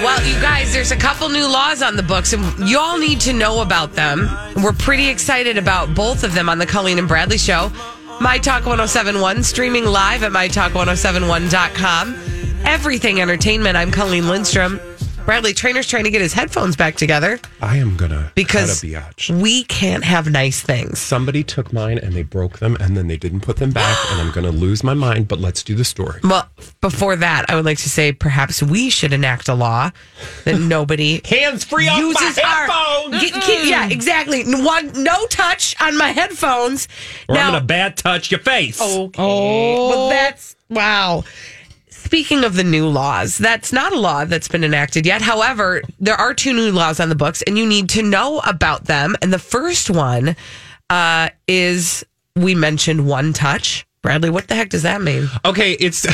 Well, you guys, there's a couple new laws on the books, and you all need to know about them. We're pretty excited about both of them on the Colleen and Bradley Show. My Talk 107.1, streaming live at mytalk1071.com. Everything entertainment. I'm Colleen Lindstrom. Bradley Traynor's trying to get his headphones back together. I am going to because cut a biatch. We can't have nice things. Somebody took mine and they broke them and then they didn't put them back and I'm going to lose my mind, but let's do the story. Well, before that, I would like to say perhaps we should enact a law that nobody hands-free on my headphones. Yeah, exactly. No touch on my headphones. Or now, I'm going to bad touch your face. Okay. Oh. Well, that's... Wow. Speaking of the new laws, that's not a law that's been enacted yet. However, there are two new laws on the books, and you need to know about them. And the first one is, we mentioned one touch. Bradley, what the heck does that mean? Okay, it's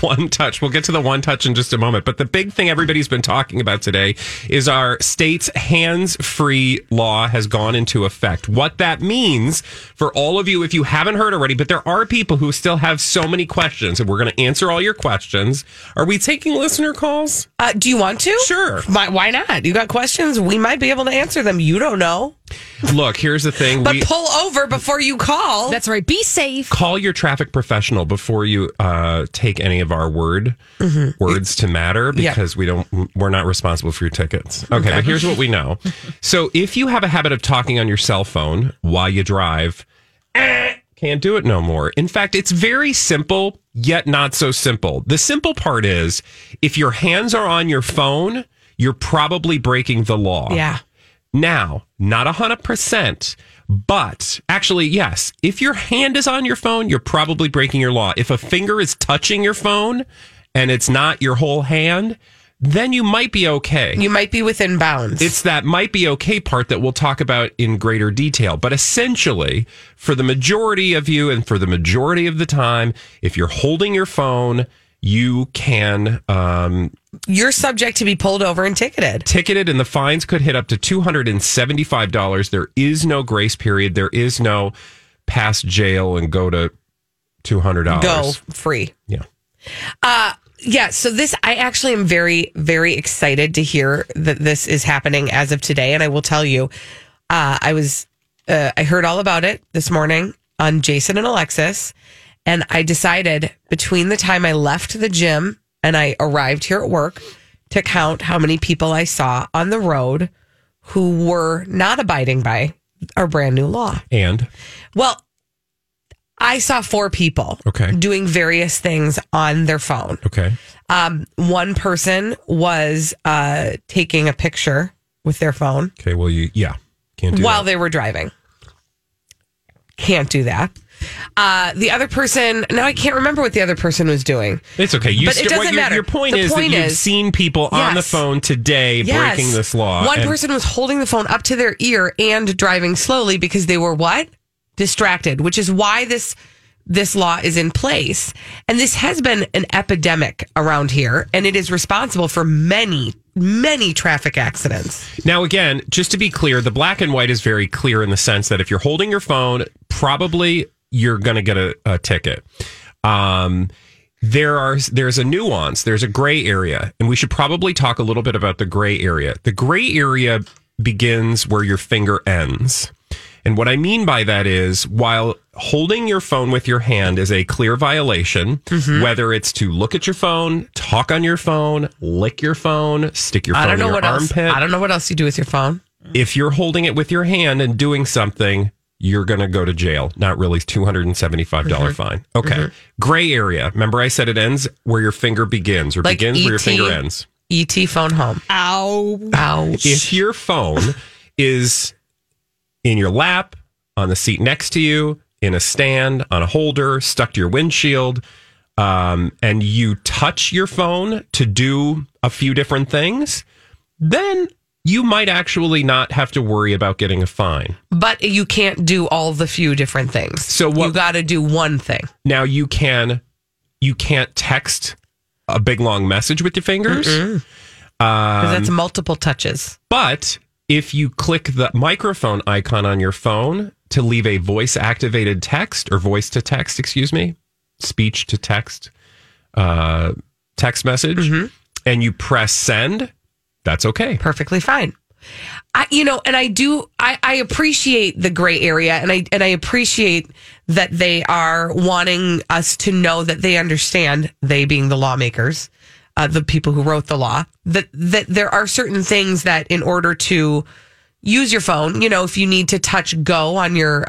one touch. We'll get to the one touch in just a moment. But the big thing everybody's been talking about today is our state's hands-free law has gone into effect. What that means for all of you, if you haven't heard already, but there are people who still have so many questions, and we're going to answer all your questions. Are we taking listener calls? Do you want to? Sure. Why not? You got questions? We might be able to answer them. You don't know. Look, here's the thing. But pull over before you call. That's right. Be safe. Call your traffic professional before you take any of our words to matter, because we're not responsible for your tickets. Okay, but here's what we know. So if you have a habit of talking on your cell phone while you drive, can't do it no more. In fact, it's very simple, yet not so simple. The simple part is, if your hands are on your phone, you're probably breaking the law. Yeah. Now, not 100%, but actually, yes, if your hand is on your phone, you're probably breaking your law. If a finger is touching your phone and it's not your whole hand, then you might be okay. You might be within bounds. It's that might be okay part that we'll talk about in greater detail. But essentially, for the majority of you and for the majority of the time, if you're holding your phone, you can... You're subject to be pulled over and ticketed. Ticketed, and the fines could hit up to $275. There is no grace period. There is no pass jail and go to $200. Go free. Yeah. So this, I actually am very, very excited to hear that this is happening as of today. And I will tell you, I heard all about it this morning on Jason and Alexis. And I decided between the time I left the gym and I arrived here at work to count how many people I saw on the road who were not abiding by our brand new law. And? Well, I saw four people doing various things on their phone. Okay. One person was taking a picture with their phone. Okay, well, can't do that. While they were driving. Can't do that. The other person, now I can't remember what the other person was doing. It's okay. But it doesn't matter. Your point is that you've seen people on the phone today breaking this law. One person was holding the phone up to their ear and driving slowly because they were what? Distracted, which is why this law is in place. And this has been an epidemic around here, and it is responsible for many traffic accidents. Now, again, just to be clear, the black and white is very clear in the sense that if you're holding your phone, probably... you're going to get a ticket. There's a nuance. There's a gray area. And we should probably talk a little bit about the gray area. The gray area begins where your finger ends. And what I mean by that is, while holding your phone with your hand is a clear violation, whether it's to look at your phone, talk on your phone, lick your phone, stick your phone in your armpit. I don't know what else you do with your phone. If you're holding it with your hand and doing something, you're going to go to jail. Not really. $275 fine. Okay. Gray area. Remember I said it ends where your finger begins, or like begins where your finger ends. E.T. phone home. Ouch. If your phone is in your lap, on the seat next to you, in a stand, on a holder, stuck to your windshield, and you touch your phone to do a few different things, then you might actually not have to worry about getting a fine. But you can't do all the few different things. So you got to do one thing. Now you can't text a big long message with your fingers. Because that's multiple touches. But if you click the microphone icon on your phone to leave a voice-activated text, or voice-to-text, speech-to-text text message, and you press send, that's okay. Perfectly fine. I appreciate the gray area, and I appreciate that they are wanting us to know that they understand, they being the lawmakers, the people who wrote the law, that there are certain things that in order to use your phone, if you need to touch go on your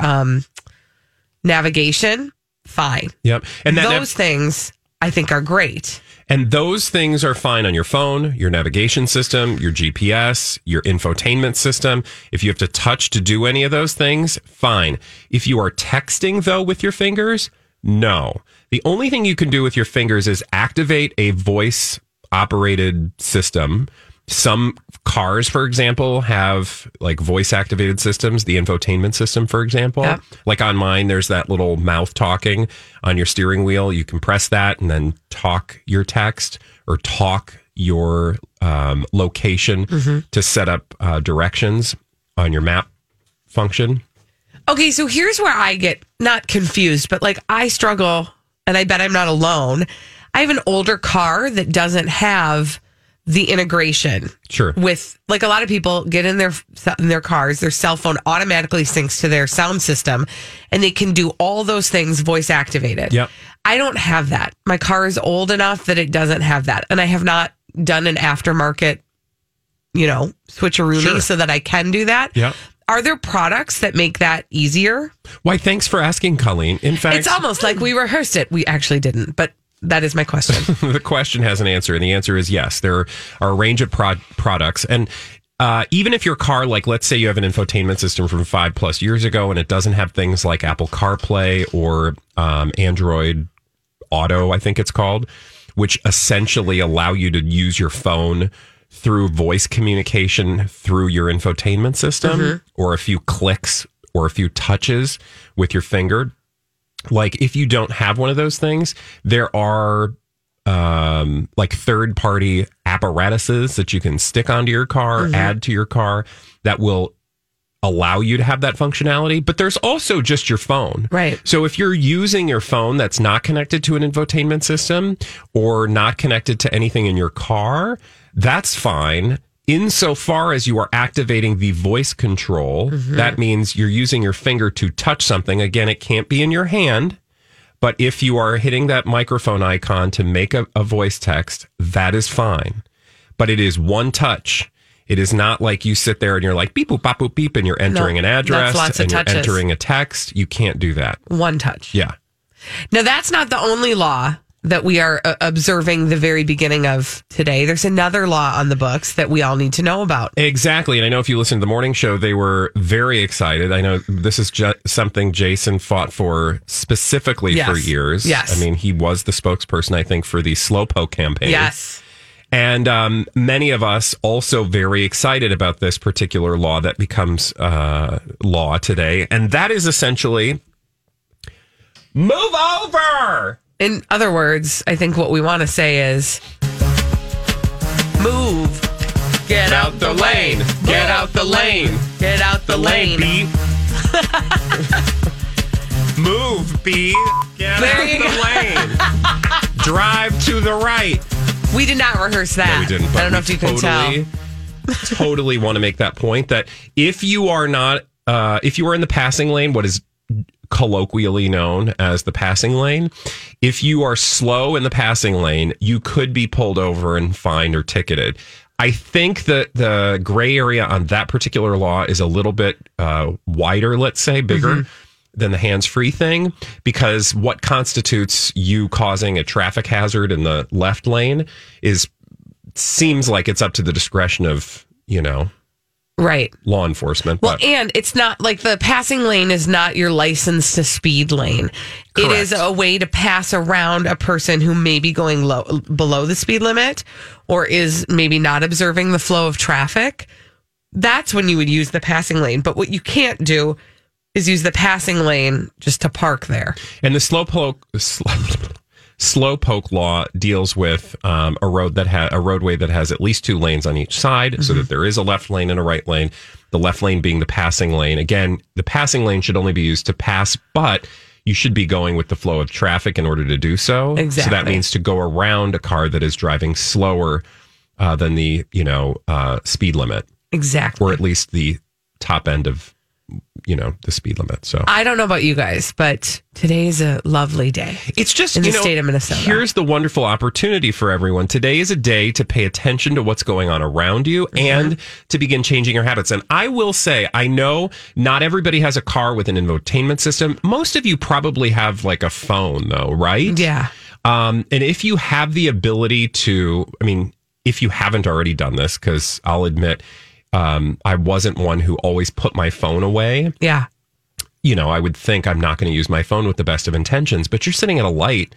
navigation, fine. Yep. And those things I think are great. And those things are fine on your phone, your navigation system, your GPS, your infotainment system. If you have to touch to do any of those things, fine. If you are texting, though, with your fingers, no. The only thing you can do with your fingers is activate a voice-operated system. Some cars, for example, have like voice-activated systems, the infotainment system, for example. Yep. Like on mine, there's that little mouth talking on your steering wheel. You can press that and then talk your text or talk your location to set up directions on your map function. Okay, so here's where I get not confused, but like I struggle, and I bet I'm not alone. I have an older car that doesn't have the integration. Sure. With, like, a lot of people get in their cars, their cell phone automatically syncs to their sound system, and they can do all those things voice activated. Yep. I don't have that. My car is old enough that it doesn't have that. And I have not done an aftermarket, switcheroo so that I can do that. Yeah. Are there products that make that easier? Why, thanks for asking, Colleen. In fact, it's almost like we rehearsed it. We actually didn't, but that is my question. The question has an answer, and the answer is yes. There are a range of products. And even if your car, like let's say you have an infotainment system from 5+ years ago, and it doesn't have things like Apple CarPlay or Android Auto, I think it's called, which essentially allow you to use your phone through voice communication through your infotainment system, or a few clicks or a few touches with your finger. Like, if you don't have one of those things, there are like third-party apparatuses that you can stick onto your car, add to your car, that will allow you to have that functionality. But there's also just your phone. Right. So if you're using your phone that's not connected to an infotainment system or not connected to anything in your car, that's fine. Insofar as you are activating the voice control, that means you're using your finger to touch something. Again, it can't be in your hand, but if you are hitting that microphone icon to make a voice text, that is fine. But it is one touch. It is not like you sit there and you're like beep, boop, bop, boop, beep, and you're entering an address and you're entering a text. You can't do that. One touch. Yeah. Now, that's not the only law that we are observing the very beginning of today. There's another law on the books that we all need to know about. Exactly. And I know if you listen to the morning show, they were very excited. I know this is something Jason fought for specifically for years. Yes. I mean, he was the spokesperson, I think, for the Slowpoke campaign. Yes. And many of us also very excited about this particular law that becomes law today. And that is essentially move over. In other words, I think what we want to say is move. Get out the lane. Get out the lane. Get out the lane. Move, B. Get out the lane. Drive to the right. We did not rehearse that. No, we didn't. But I don't know if you can totally tell. Totally want to make that point that if you are not If you are in the passing lane, what is colloquially known as the passing lane, if you are slow in the passing lane, you could be pulled over and fined or ticketed. I think that the gray area on that particular law is a little bit wider, let's say, bigger than the hands-free thing, because what constitutes you causing a traffic hazard in the left lane seems like it's up to the discretion of, right, law enforcement. Well, and it's not like the passing lane is not your license to speed lane. Correct. It is a way to pass around a person who may be going below the speed limit or is maybe not observing the flow of traffic. That's when you would use the passing lane. But what you can't do is use the passing lane just to park there. And the slowpoke law deals with a roadway that has at least two lanes on each side, so that there is a left lane and a right lane, the left lane being the passing lane. Again, the passing lane should only be used to pass, but you should be going with the flow of traffic in order to do so. Exactly. So that means to go around a car that is driving slower than the speed limit. Exactly. Or at least the top end of the speed limit. So I don't know about you guys, but today's a lovely day. It's just in the state of Minnesota. Here's the wonderful opportunity for everyone. Today is a day to pay attention to what's going on around you and to begin changing your habits. And I will say, I know not everybody has a car with an infotainment system. Most of you probably have like a phone though, right? Yeah. And if you have the ability to, if you haven't already done this, because I'll admit, I wasn't one who always put my phone away. Yeah. I would think I'm not going to use my phone with the best of intentions, but you're sitting at a light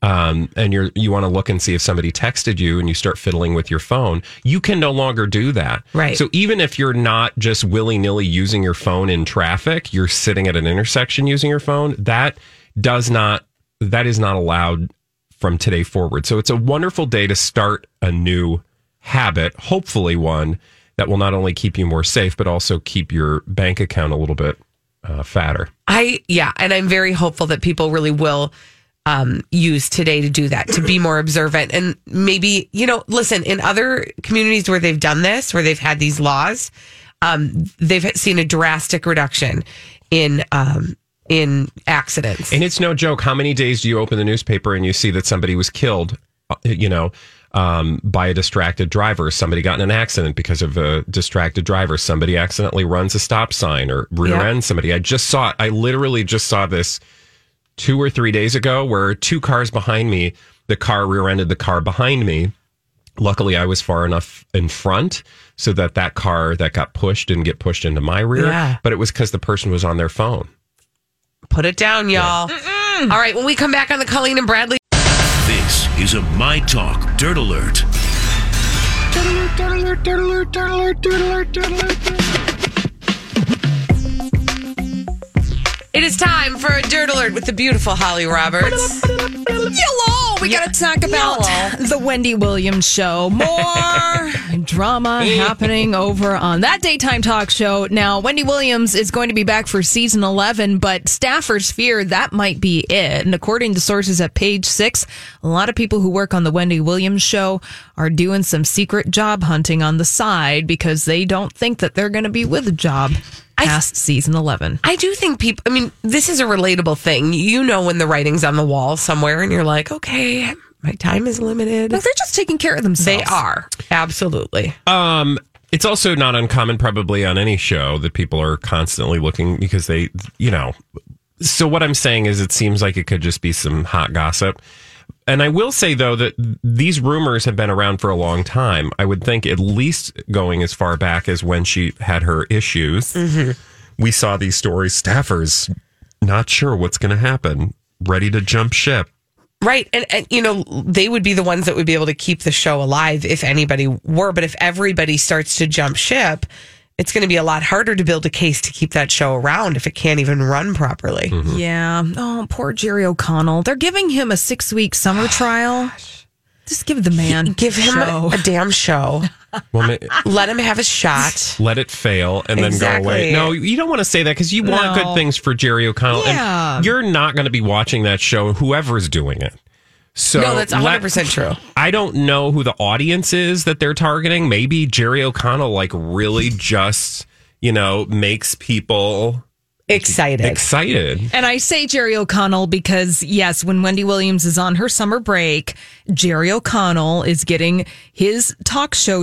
and you want to look and see if somebody texted you and you start fiddling with your phone. You can no longer do that. Right. So even if you're not just willy-nilly using your phone in traffic, you're sitting at an intersection using your phone, that is not allowed from today forward. So it's a wonderful day to start a new habit, hopefully one that will not only keep you more safe, but also keep your bank account a little bit fatter. And I'm very hopeful that people really will use today to do that, to be more observant. And maybe, listen, in other communities where they've done this, where they've had these laws, they've seen a drastic reduction in accidents. And it's no joke. How many days do you open the newspaper and you see that somebody was killed, by a distracted driver? Somebody got in an accident because of a distracted driver. Somebody accidentally runs a stop sign or rear ends somebody. I literally just saw this 2 or 3 days ago where two cars behind me, the car rear-ended the car behind me. Luckily, I was far enough in front so that that car that got pushed didn't get pushed into my rear, but it was because the person was on their phone. Put it down, y'all. Yeah. All right, when we come back on the Colleen and Bradley. Is a My Talk Dirt Alert. It is time for a Dirt Alert with the beautiful Holly Roberts. Yellow! We got to talk about the Wendy Williams show. More drama happening over on that daytime talk show. Now, Wendy Williams is going to be back for season 11, but staffers fear that might be it. And according to sources at Page Six, a lot of people who work on the Wendy Williams show are doing some secret job hunting on the side because they don't think that they're going to be with a job past season 11. I do think people, this is a relatable thing. When the writing's on the wall somewhere and you're like, okay, my time is limited. But they're just taking care of themselves. They are. Absolutely. It's also not uncommon probably on any show that people are constantly looking because they, So what I'm saying is it seems like it could just be some hot gossip. And I will say, though, that these rumors have been around for a long time. I would think at least going as far back as when she had her issues. Mm-hmm. We saw these stories. Staffers not sure what's going to happen, ready to jump ship. Right. And, they would be the ones that would be able to keep the show alive if anybody were. But if everybody starts to jump ship, it's going to be a lot harder to build a case to keep that show around if it can't even run properly. Mm-hmm. Yeah. Oh, poor Jerry O'Connell. They're giving him a 6-week summer trial. Gosh. Just give the man a damn show. Well, let him have a shot. Let it fail and then go away. No, you don't want to say that because you want good things for Jerry O'Connell. Yeah. And you're not going to be watching that show, whoever's doing it. So no, that's 100% true. I don't know who the audience is that they're targeting. Maybe Jerry O'Connell really just you know, makes people excited. And I say Jerry O'Connell because, yes, when Wendy Williams is on her summer break, Jerry O'Connell is getting his talk show.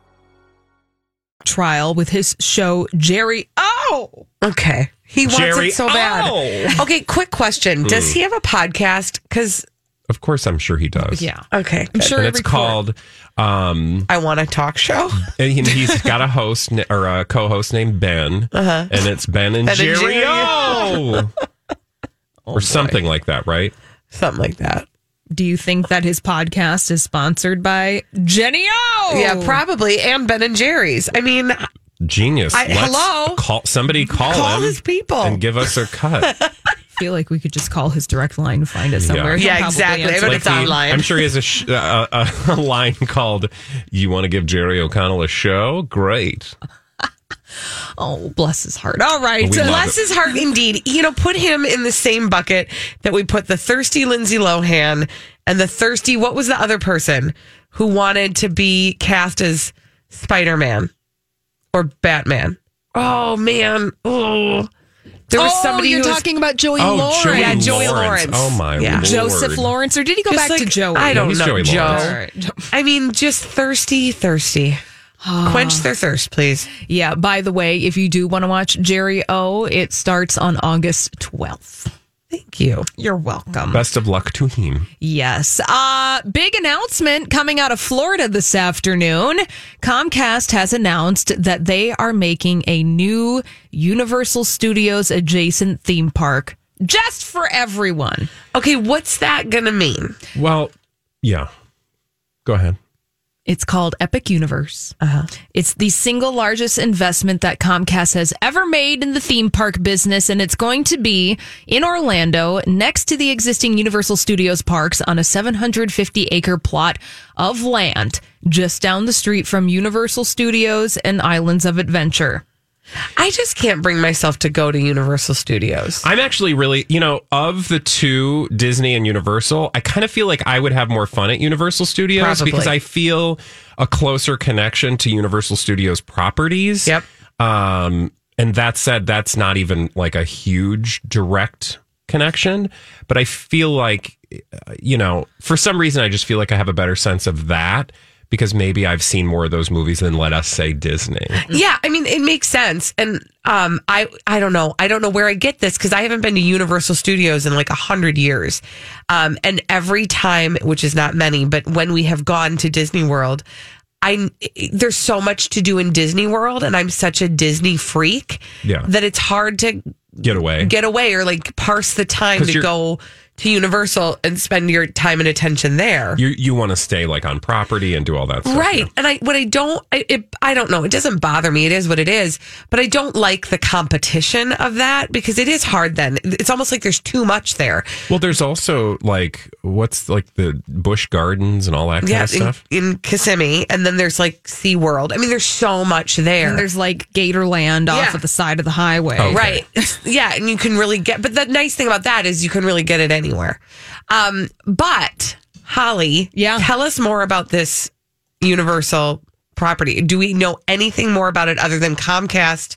Trial with his show Jerry. Oh, okay. He wants Jerry, it so bad. Oh. Okay, quick question. Does he have a podcast? Because of course, I'm sure he does. Yeah. Okay. I'm sure. And it's called I Want a Talk Show. And he's got a host or a co-host named Ben, and it's Ben and Jerry O, or something like that, right? Something like that. Do you think that his podcast is sponsored by Jenny O? Yeah, probably. And Ben and Jerry's. I mean, genius. Call him his people and give us a cut. I feel like we could just call his direct line and find it somewhere. Yeah exactly. But like it's online. I'm sure he has a line called, "You want to give Jerry O'Connell a show? Great." Oh, bless his heart. All right. Bless his heart indeed. You know, put him in the same bucket that we put the thirsty Lindsay Lohan and the thirsty, what was the other person who wanted to be cast as Spider-Man or Batman? Oh, man. Oh, there was somebody you're talking about Joey Lawrence. Joey Lawrence. Oh, my Lord. Joseph Lawrence. Or did he go back to Joey? I don't know. Joe. All right. I mean, just thirsty. Quench their thirst, please. Yeah. By the way, if you do want to watch Jerry O, it starts on August 12th. Thank you. You're welcome. Best of luck to him. Yes. Big announcement coming out of Florida this afternoon. Comcast has announced that they are making a new Universal Studios adjacent theme park just for everyone. Okay. What's that going to mean? Well, yeah. Go ahead. It's called Epic Universe. It's the single largest investment that Comcast has ever made in the theme park business, and it's going to be in Orlando next to the existing Universal Studios parks on a 750-acre plot of land just down the street from Universal Studios and Islands of Adventure. I just can't bring myself to go to Universal Studios. I'm actually really, of the two, Disney and Universal, I kind of feel like I would have more fun at Universal Studios because I feel a closer connection to Universal Studios properties. Yep. And that said, that's not even like a huge direct connection, but I feel like, for some reason, I just feel like I have a better sense of that. Because maybe I've seen more of those movies than, let us say, Disney. Yeah, I mean, it makes sense. And I don't know. I don't know where I get this because I haven't been to Universal Studios in like 100 years. And every time, which is not many, but when we have gone to Disney World, there's so much to do in Disney World. And I'm such a Disney freak that it's hard to get away or like parse the time to go to Universal and spend your time and attention there. You want to stay like on property and do all that stuff. Right. Yeah. And I don't know. It doesn't bother me. It is what it is. But I don't like the competition of that because it is hard then. It's almost like there's too much there. Well, there's also like, what's like the Busch Gardens and all that kind of stuff? In Kissimmee. And then there's like SeaWorld. I mean, there's so much there. And there's like Gatorland off at the side of the highway. Okay. Right. Yeah. And you can really but the nice thing about that is you can really get it anywhere. But Holly, tell us more about this Universal property. Do we know anything more about it other than Comcast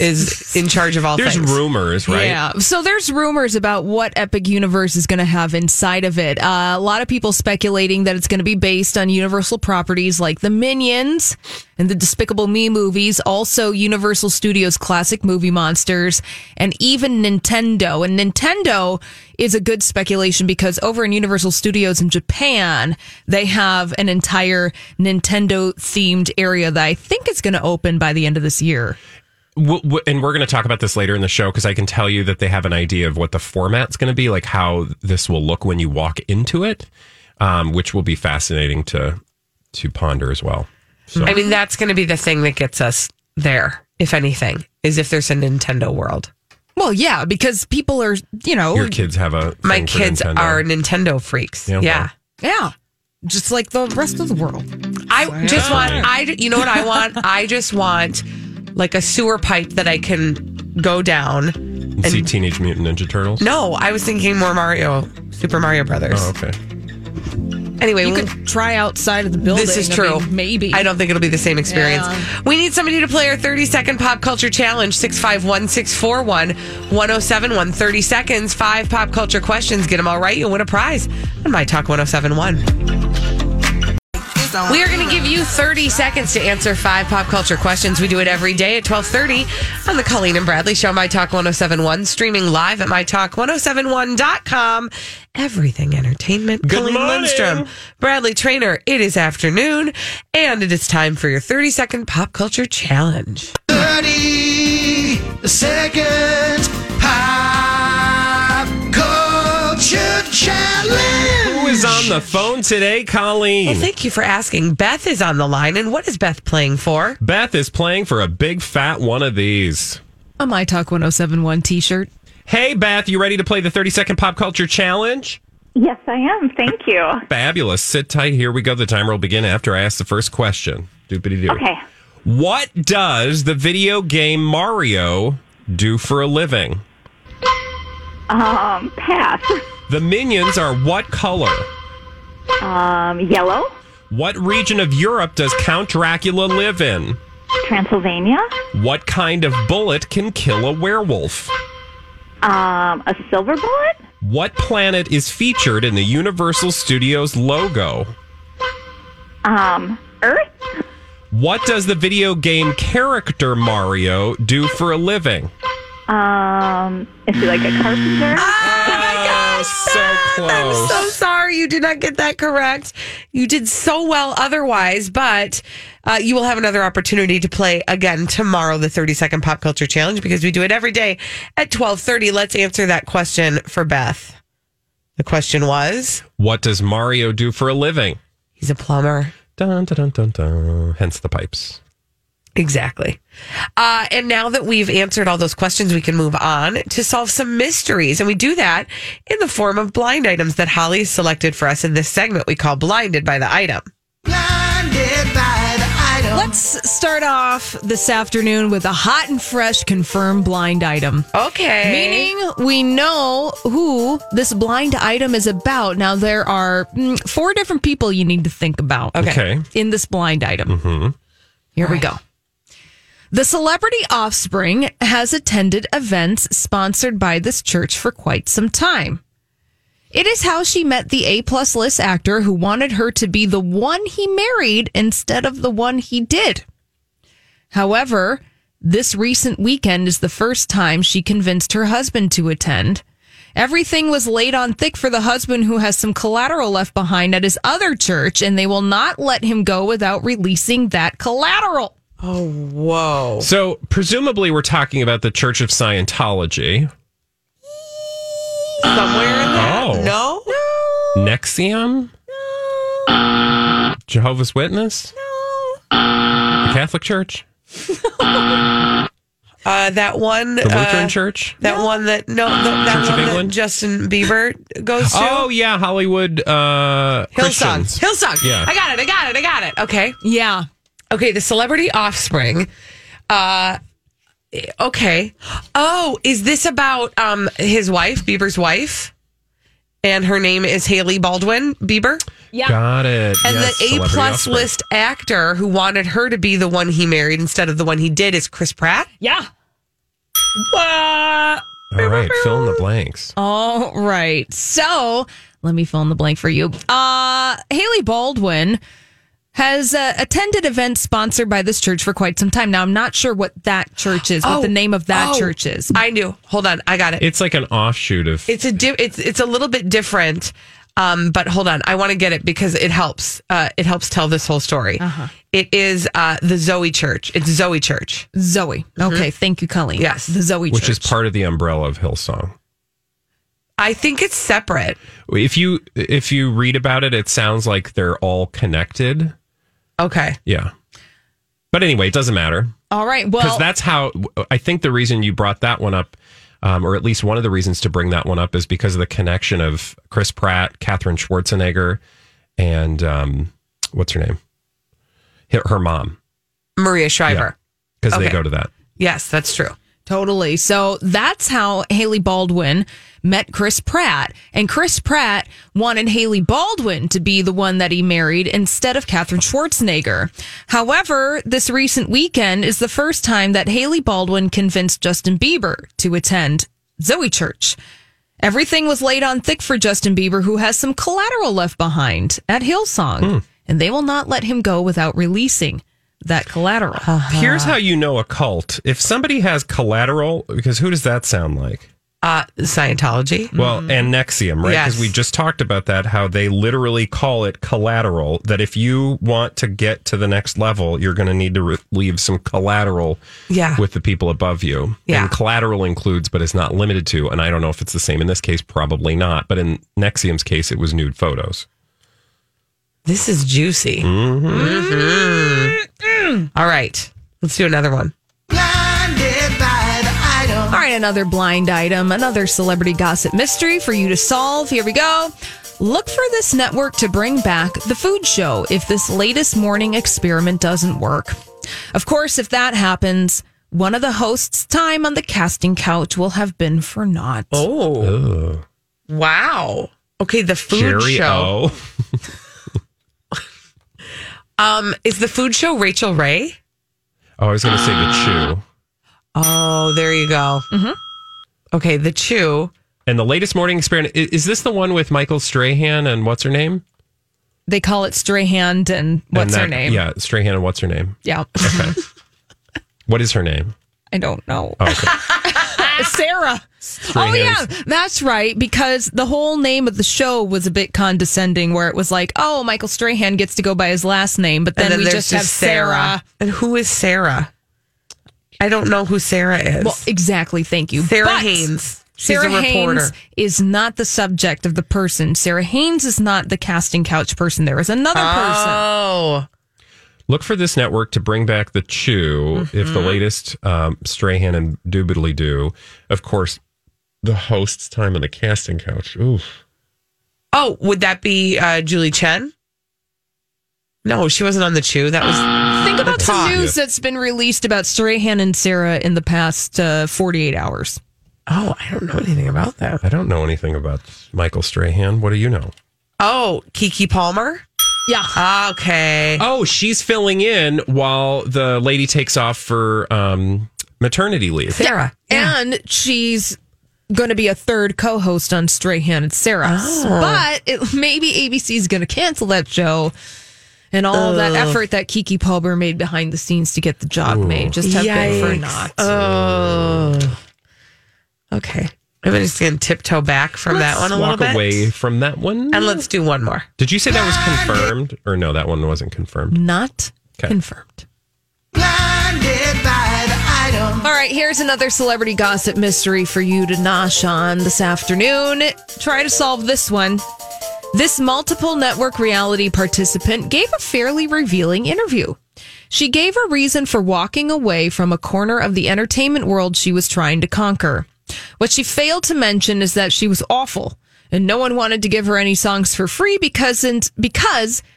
is in charge of all things. There's rumors, right? Yeah. So there's rumors about what Epic Universe is going to have inside of it. A lot of people speculating that it's going to be based on Universal properties like the Minions and the Despicable Me movies, also Universal Studios classic movie monsters, and even Nintendo. And Nintendo is a good speculation because over in Universal Studios in Japan, they have an entire Nintendo-themed area that I think is going to open by the end of this year. And we're going to talk about this later in the show because I can tell you that they have an idea of what the format's going to be, like how this will look when you walk into it, which will be fascinating to ponder as well. So. I mean, that's going to be the thing that gets us there, if anything, is if there's a Nintendo world. Well, yeah, because people are, you know... Your kids have a... My kids are Nintendo freaks. Yeah. Yeah. Yeah. Just like the rest of the world. You know what I want? I just want... like a sewer pipe that I can go down and see Teenage Mutant Ninja Turtles. No, I was thinking more Super Mario Brothers. Oh, okay. Anyway, you could try outside of the building. This is true. I mean, maybe. I don't think it'll be the same experience. Yeah. We need somebody to play our 30-second pop culture challenge. 651-641-1071. 30 seconds, 5 pop culture questions. Get them all right, you'll win a prize on My Talk 107.1. We are going to give you 30 seconds to answer 5 pop culture questions. We do it every day at 12:30 on the Colleen and Bradley Show, My Talk 107.1, streaming live at mytalk1071.com. Everything entertainment. Good Colleen morning. Lindstrom, Bradley Traynor. It is afternoon, and it is time for your 30-second pop culture challenge. 30-second pop culture challenge. Is on the phone today, Colleen. Well, thank you for asking. Beth is on the line, and what is Beth playing for? Beth is playing for a big fat one of these. A My Talk 107.1 t-shirt. Hey, Beth, you ready to play the 30-second pop culture challenge? Yes, I am. Thank you. Fabulous. Sit tight. Here we go. The timer will begin after I ask the first question. Doopity-doo. Okay. What does the video game Mario do for a living? Pass. The Minions are what color? Yellow. What region of Europe does Count Dracula live in? Transylvania. What kind of bullet can kill a werewolf? A silver bullet. What planet is featured in the Universal Studios logo? Earth. What does the video game character Mario do for a living? Is he like a carpenter? So close. I'm so sorry you did not get that correct. You did so well otherwise, but you will have another opportunity to play again tomorrow, the 30-second pop culture challenge, because we do it every day at 12:30. Let's answer that question for Beth. The question was... what does Mario do for a living? He's a plumber. Dun, dun, dun, dun, dun. Hence the pipes. Exactly. And now that we've answered all those questions, we can move on to solve some mysteries. And we do that in the form of blind items that Holly selected for us in this segment we call Blinded by the Item. Blinded by the Item. Let's start off this afternoon with a hot and fresh confirmed blind item. Okay. Meaning we know who this blind item is about. Now, there are 4 different people you need to think about in this blind item. Mm-hmm. Here we go. The celebrity offspring has attended events sponsored by this church for quite some time. It is how she met the A-plus list actor who wanted her to be the one he married instead of the one he did. However, this recent weekend is the first time she convinced her husband to attend. Everything was laid on thick for the husband who has some collateral left behind at his other church, and they will not let him go without releasing that collateral. Oh, whoa. So, presumably, we're talking about the Church of Scientology. Somewhere in there? Oh. No. NXIVM? No. Jehovah's Witness? No. The Catholic Church? No. That one... the Lutheran Church? That one that... no, that Church one of England? That Justin Bieber goes to? Oh, yeah, Hollywood Hillsong. Christians. Hillsong. Yeah. I got it. Okay. Yeah. Okay, the celebrity offspring. Okay. Oh, is this about his wife, Bieber's wife? And her name is Haley Baldwin Bieber? Yeah. Got it. And yes, the A-plus list actor who wanted her to be the one he married instead of the one he did is Chris Pratt? Yeah. What? All right, fill in the blanks. All right. So let me fill in the blank for you. Haley Baldwin has attended events sponsored by this church for quite some time. Now, I'm not sure what that church is, what the name of that church is. I knew. Hold on. I got it. It's like an offshoot of... It's a little bit different, but hold on. I want to get it because it helps. It helps tell this whole story. Uh-huh. It is the Zoe Church. It's Zoe Church. Zoe. Mm-hmm. Okay. Thank you, Colleen. Yes. The Zoe Church. Which is part of the umbrella of Hillsong. I think it's separate. If you read about it, it sounds like they're all connected. Okay. Yeah. But anyway, it doesn't matter. All right. Well, because that's how I think the reason you brought that one up, or at least one of the reasons to bring that one up, is because of the connection of Chris Pratt, Katherine Schwarzenegger, and what's her name? Her mom, Maria Shriver. Because they go to that. Yes, that's true. Totally. So that's how Haley Baldwin met Chris Pratt. And Chris Pratt wanted Haley Baldwin to be the one that he married instead of Katherine Schwarzenegger. However, this recent weekend is the first time that Haley Baldwin convinced Justin Bieber to attend Zoe Church. Everything was laid on thick for Justin Bieber, who has some collateral left behind at Hillsong. And they will not let him go without releasing that collateral. Uh-huh. Here's how you know a cult. If somebody has collateral, because who does that sound like? Scientology. Well, and NXIVM, right? Because we just talked about that, how they literally call it collateral, that if you want to get to the next level, you're going to need to leave some collateral with the people above you. Yeah. And collateral includes, but it's not limited to, and I don't know if it's the same in this case, probably not, but in NXIVM's case, it was nude photos. This is juicy. Mm-hmm. Mm-hmm. All right, let's do another one. Blinded by the Item. All right, another blind item, another celebrity gossip mystery for you to solve. Here we go. Look for this network to bring back the food show if this latest morning experiment doesn't work. Of course, if that happens, one of the hosts' time on the casting couch will have been for naught. Oh. Wow. Okay, the food Jerry show. Is the food show Rachel Ray? Oh, I was going to say The Chew. Oh, there you go. Mm-hmm. Okay, The Chew. And the latest morning experiment, is this the one with Michael Strahan and what's her name? They call it Strahan and what's her name? Yeah, Strahan and what's her name? Yeah. Okay. What is her name? I don't know. Oh, okay. Sarah. Strahan's. Oh, yeah, that's right, because the whole name of the show was a bit condescending, where it was like, oh, Michael Strahan gets to go by his last name, but then we just have Sarah. And who is Sarah? I don't know who Sarah is. Well, exactly, thank you. Sarah Haynes. Sarah Haynes is not the subject of the person. Sarah Haynes is not the casting couch person. There is another person. Oh. Look for this network to bring back The Chew if the latest Strahan and Doobidly-Doo, of course, the host's time on the casting couch. Oof. Oh, would that be Julie Chen? No, she wasn't on The Chew. That was. Think about some news that's been released about Strahan and Sarah in the past 48 hours. Oh, I don't know anything about that. I don't know anything about Michael Strahan. What do you know? Oh, Keke Palmer? Yeah. Okay. Oh, she's filling in while the lady takes off for maternity leave. Sarah. Yeah. And she's going to be a third co-host on Strahan and Sarah. Oh. But maybe ABC's going to cancel that show, and all that effort that Keke Palmer made behind the scenes to get the job made just have been for naught. Oh. Okay. I'm just going to tiptoe back from that one a little bit. Walk away from that one. And let's do one more. Did you say that was confirmed? Or no, that one wasn't confirmed. Not confirmed. Blinded by the Item. All right, here's another celebrity gossip mystery for you to nosh on this afternoon. Try to solve this one. This multiple network reality participant gave a fairly revealing interview. She gave a reason for walking away from a corner of the entertainment world she was trying to conquer. What she failed to mention is that she was awful, and no one wanted to give her any songs for free because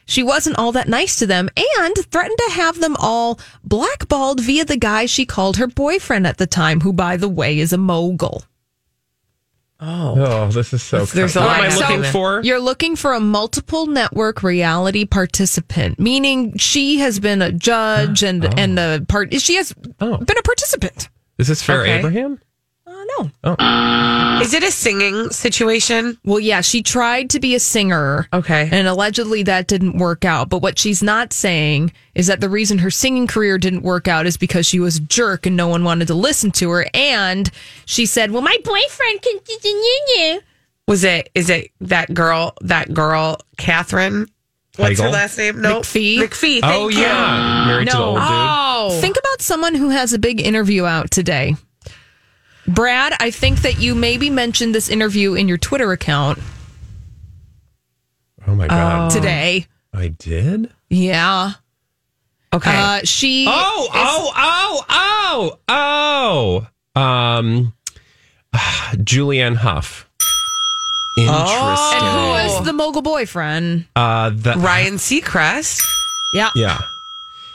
she wasn't all that nice to them, and threatened to have them all blackballed via the guy she called her boyfriend at the time, who, by the way, is a mogul. Oh, this is so What am I looking for? You're looking for a multiple network reality participant, meaning she has been a judge and a part. She has been a participant. Is this Farrah Abraham? No. Oh. Is it a singing situation? Well, yeah, she tried to be a singer. Okay. And allegedly that didn't work out. But what she's not saying is that the reason her singing career didn't work out is because she was a jerk and no one wanted to listen to her. And she said, well, my boyfriend can continue. Is it that girl, Katherine? What's her last name? No. McPhee. Oh, yeah. Married to the old dude. Oh. Think about someone who has a big interview out today. Brad, I think that you maybe mentioned this interview in your Twitter account. Oh, my God. Today. I did? Yeah. Okay. She... Oh! Julianne Hough. Interesting. Oh. And who was the mogul boyfriend? Ryan Seacrest. Yeah. Yeah.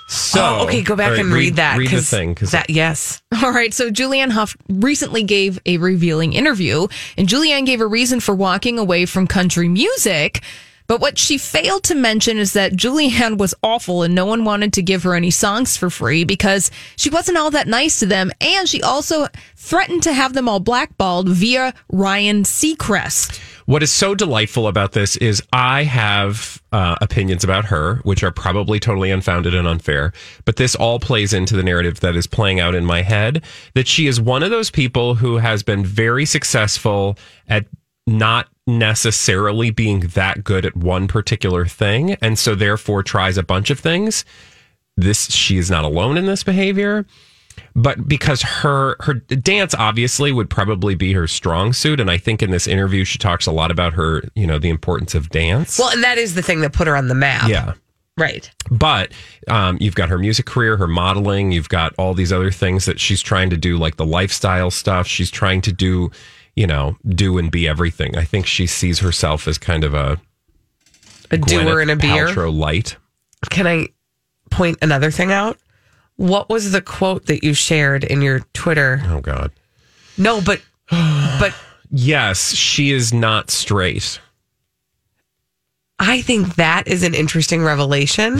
So okay, go back and read that. Read the thing. Yes. All right, so Julianne Hough recently gave a revealing interview, and Julianne gave a reason for walking away from country music, but what she failed to mention is that Julianne was awful and no one wanted to give her any songs for free because she wasn't all that nice to them, and she also threatened to have them all blackballed via Ryan Seacrest. What is so delightful about this is I have opinions about her, which are probably totally unfounded and unfair, but this all plays into the narrative that is playing out in my head, that she is one of those people who has been very successful at not necessarily being that good at one particular thing, and so therefore tries a bunch of things. She is not alone in this behavior. But because her dance obviously would probably be her strong suit. And I think in this interview, she talks a lot about her, the importance of dance. Well, and that is the thing that put her on the map. Yeah. Right. But you've got her music career, her modeling. You've got all these other things that she's trying to do, like the lifestyle stuff. She's trying to do, do and be everything. I think she sees herself as kind of a doer and a beer. Paltrow light. Can I point another thing out? What was the quote that you shared in your Twitter? Oh, God. No, but. Yes, she is not straight. I think that is an interesting revelation.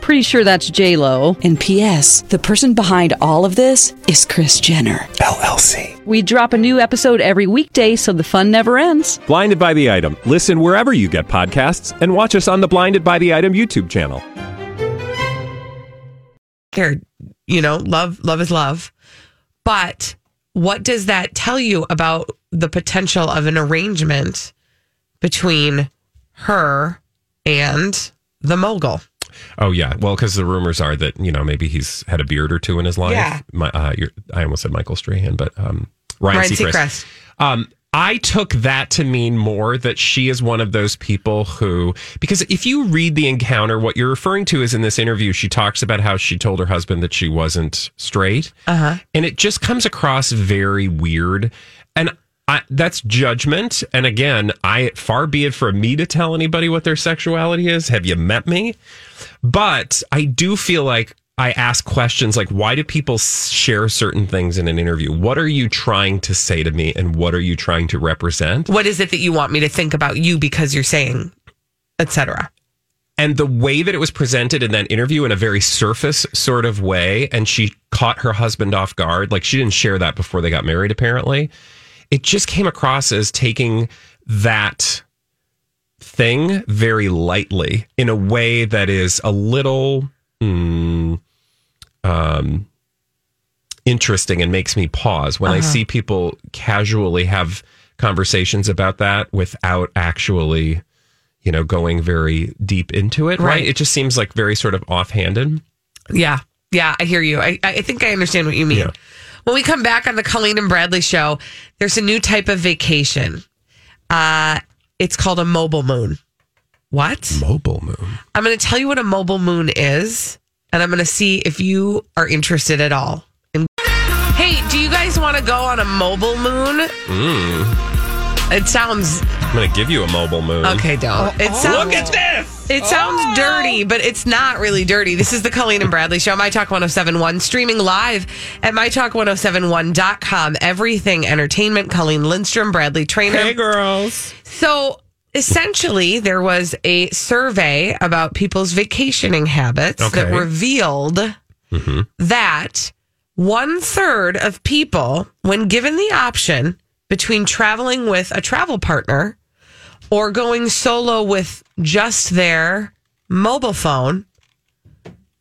Pretty sure that's J-Lo. And P.S., the person behind all of this is Kris Jenner, LLC. We drop a new episode every weekday so the fun never ends. Blinded by the Item. Listen wherever you get podcasts and watch us on the Blinded by the Item YouTube channel. Love is love. But what does that tell you about the potential of an arrangement between her and the mogul? Oh, yeah. Well, because the rumors are that, maybe he's had a beard or two in his life. Yeah. I almost said Michael Strahan, but Ryan Seacrest. I took that to mean more that she is one of those people who, because if you read the encounter, what you're referring to is in this interview, she talks about how she told her husband that she wasn't straight. Uh-huh. And it just comes across very weird. And that's judgment. And again, far be it for me to tell anybody what their sexuality is. Have you met me? But I do feel like I ask questions like, why do people share certain things in an interview? What are you trying to say to me? And what are you trying to represent? What is it that you want me to think about you because you're saying, etc.? And the way that it was presented in that interview in a very surface sort of way, and she caught her husband off guard. Like, she didn't share that before they got married, apparently. It just came across as taking that thing very lightly in a way that is a little interesting and makes me pause when I see people casually have conversations about that without actually, going very deep into it. Right? It just seems like very sort of offhanded. Yeah. Yeah. I hear you. I think I understand what you mean. Yeah. When we come back on the Colleen and Bradley show, there's a new type of vacation. It's called a mobile moon. What? Mobile moon. I'm going to tell you what a mobile moon is, and I'm going to see if you are interested at all. Hey, do you guys want to go on a mobile moon? It sounds... I'm going to give you a mobile moon. Okay, don't. Look at this! It sounds dirty, but it's not really dirty. This is the Colleen and Bradley Show, My Talk 107.1, streaming live at mytalk1071.com. Everything Entertainment, Colleen Lindstrom, Bradley Traynor. Hey, girls. So, essentially, there was a survey about people's vacationing habits that revealed that 1/3 of people, when given the option between traveling with a travel partner or going solo with just their mobile phone,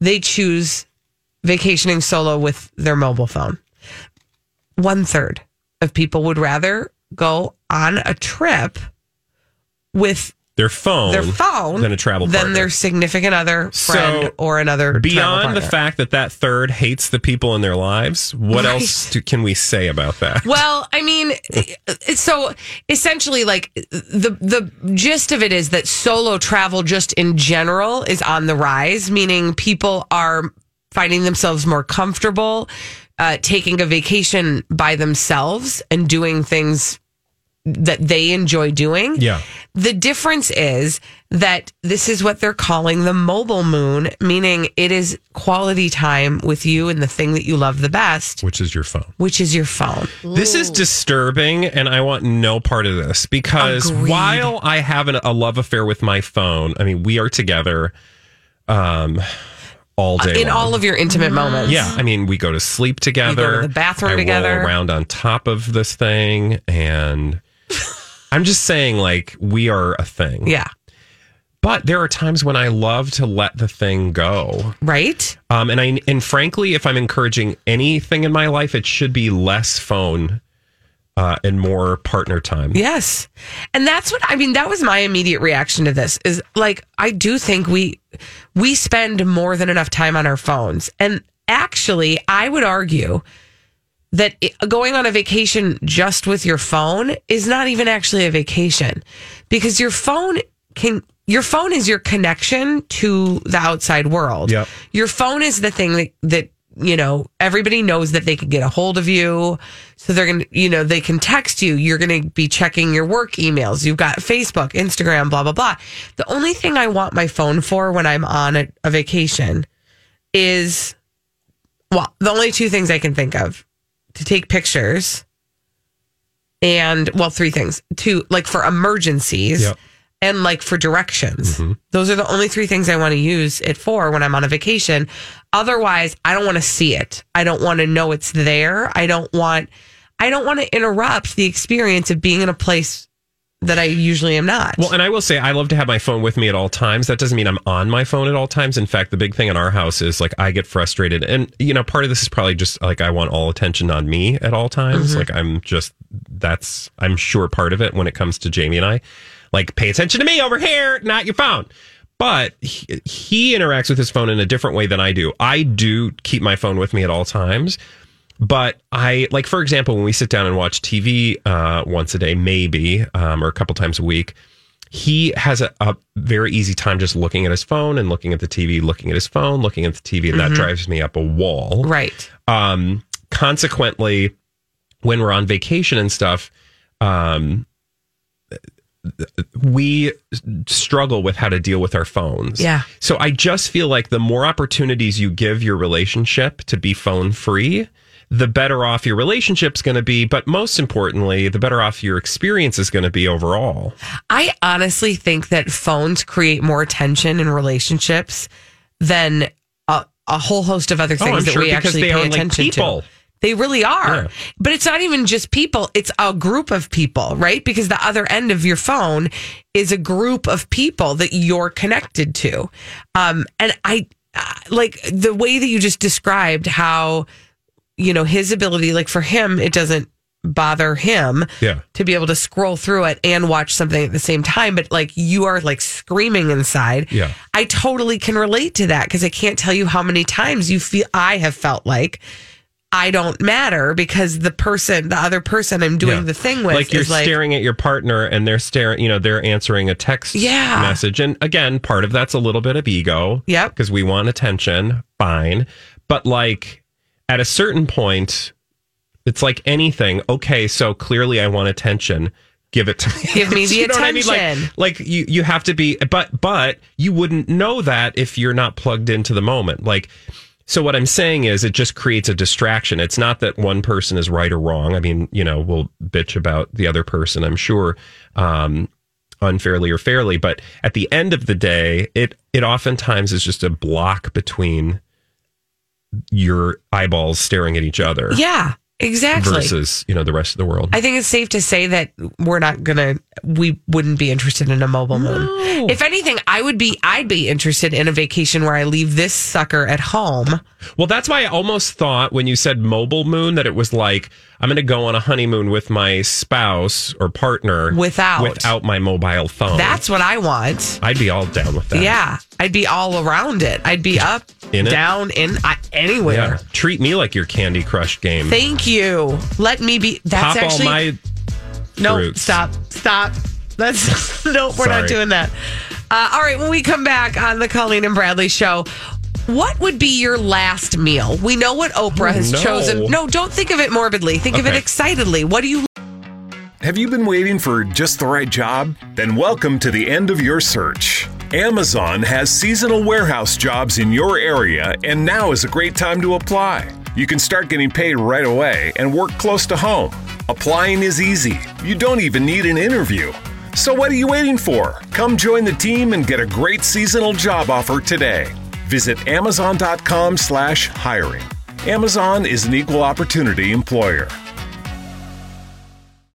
they choose vacationing solo with their mobile phone. 1/3 of people would rather go on a trip with their phone than a travel partner, than their significant other, friend, so or another. Beyond the fact that that third hates the people in their lives, what else can we say about that? Well, I mean, so essentially, like the gist of it is that solo travel, just in general, is on the rise. Meaning, people are finding themselves more comfortable taking a vacation by themselves and doing things that they enjoy doing. Yeah. The difference is that this is what they're calling the mobile moon, meaning it is quality time with you and the thing that you love the best, which is your phone. Ooh. This is disturbing, and I want no part of this, because while I have a love affair with my phone, I mean, we are together all day in long. All of your intimate moments. Yeah. I mean, we go to sleep together. We go to the bathroom together. I roll around on top of this thing, and I'm just saying, like, we are a thing. Yeah. But there are times when I love to let the thing go. Right. And frankly, if I'm encouraging anything in my life, it should be less phone and more partner time. Yes. And that's what, I mean, that was my immediate reaction to this, is like, I do think we spend more than enough time on our phones. And actually, I would argue that going on a vacation just with your phone is not even actually a vacation, because your phone is your connection to the outside world. Yep. Your phone is the thing that, you know, everybody knows that they can get a hold of you. So they're going to, you know, they can text you. You're going to be checking your work emails. You've got Facebook, Instagram, blah, blah, blah. The only thing I want my phone for when I'm on a vacation is, well, the only two things I can think of: to take pictures and, well, three things. Two, like for emergencies, yep, and like for directions. Mm-hmm. Those are the only three things I want to use it for when I'm on a vacation. Otherwise, I don't want to see it. I don't want to know it's there. I don't want to interrupt the experience of being in a place that I usually am not. Well, and I will say, I love to have my phone with me at all times. That doesn't mean I'm on my phone at all times. In fact, the big thing in our house is, like, I get frustrated. And, you know, part of this is probably just, like, I want all attention on me at all times. Mm-hmm. Like, I'm sure part of it when it comes to Jamie and I. Like, pay attention to me over here, not your phone. But he interacts with his phone in a different way than I do. I do keep my phone with me at all times. But I, like, for example, when we sit down and watch TV once a day, maybe, or a couple times a week, he has a very easy time just looking at his phone and looking at the TV, and that drives me up a wall. Right. Consequently, when we're on vacation and stuff, we struggle with how to deal with our phones. Yeah. So I just feel like the more opportunities you give your relationship to be phone free, the better off your relationship's going to be, but most importantly, the better off your experience is going to be overall. I honestly think that phones create more tension in relationships than a whole host of other things that we actually pay attention to. They really are. Yeah. But it's not even just people. It's a group of people, right? Because the other end of your phone is a group of people that you're connected to. And I like the way that you just described how, you know, his ability, like for him, it doesn't bother him to be able to scroll through it and watch something at the same time. But like you are like screaming inside. Yeah. I totally can relate to that, because I can't tell you how many times I have felt like I don't matter, because the other person I'm doing the thing with, like, you're is staring at your partner and they're staring, you know, they're answering a text message. And again, part of that's a little bit of ego. Yep. Because we want attention. Fine. But like, at a certain point, it's like anything. Okay, so clearly I want attention. give it to me. Give me the attention. I mean? Like you have to be, but you wouldn't know that if you're not plugged into the moment. Like, so what I'm saying is it just creates a distraction. It's not that one person is right or wrong. I mean, we'll bitch about the other person, I'm sure, unfairly or fairly. But at the end of the day, it oftentimes is just a block between your eyeballs staring at each other. Yeah. Exactly. Versus, the rest of the world. I think it's safe to say that we wouldn't be interested in a mobile moon. If anything, I'd be interested in a vacation where I leave this sucker at home. Well, that's why I almost thought when you said mobile moon that it was like, I'm going to go on a honeymoon with my spouse or partner without my mobile phone. That's what I want. I'd be all down with that. Yeah. I'd be all around it. I'd be up, anywhere. Yeah. Treat me like your Candy Crush game. Thank you. Let me be. That's Pop actually all my fruits. Stop. That's We're not doing that. All right. When we come back on the Colleen and Bradley Show, what would be your last meal? We know what Oprah has chosen. No, don't think of it morbidly. Think of it excitedly. What do you... Have you been waiting for just the right job? Then welcome to the end of your search. Amazon has seasonal warehouse jobs in your area, and now is a great time to apply. You can start getting paid right away and work close to home. Applying is easy. You don't even need an interview. So what are you waiting for? Come join the team and get a great seasonal job offer today. Visit Amazon.com/hiring. Amazon is an equal opportunity employer.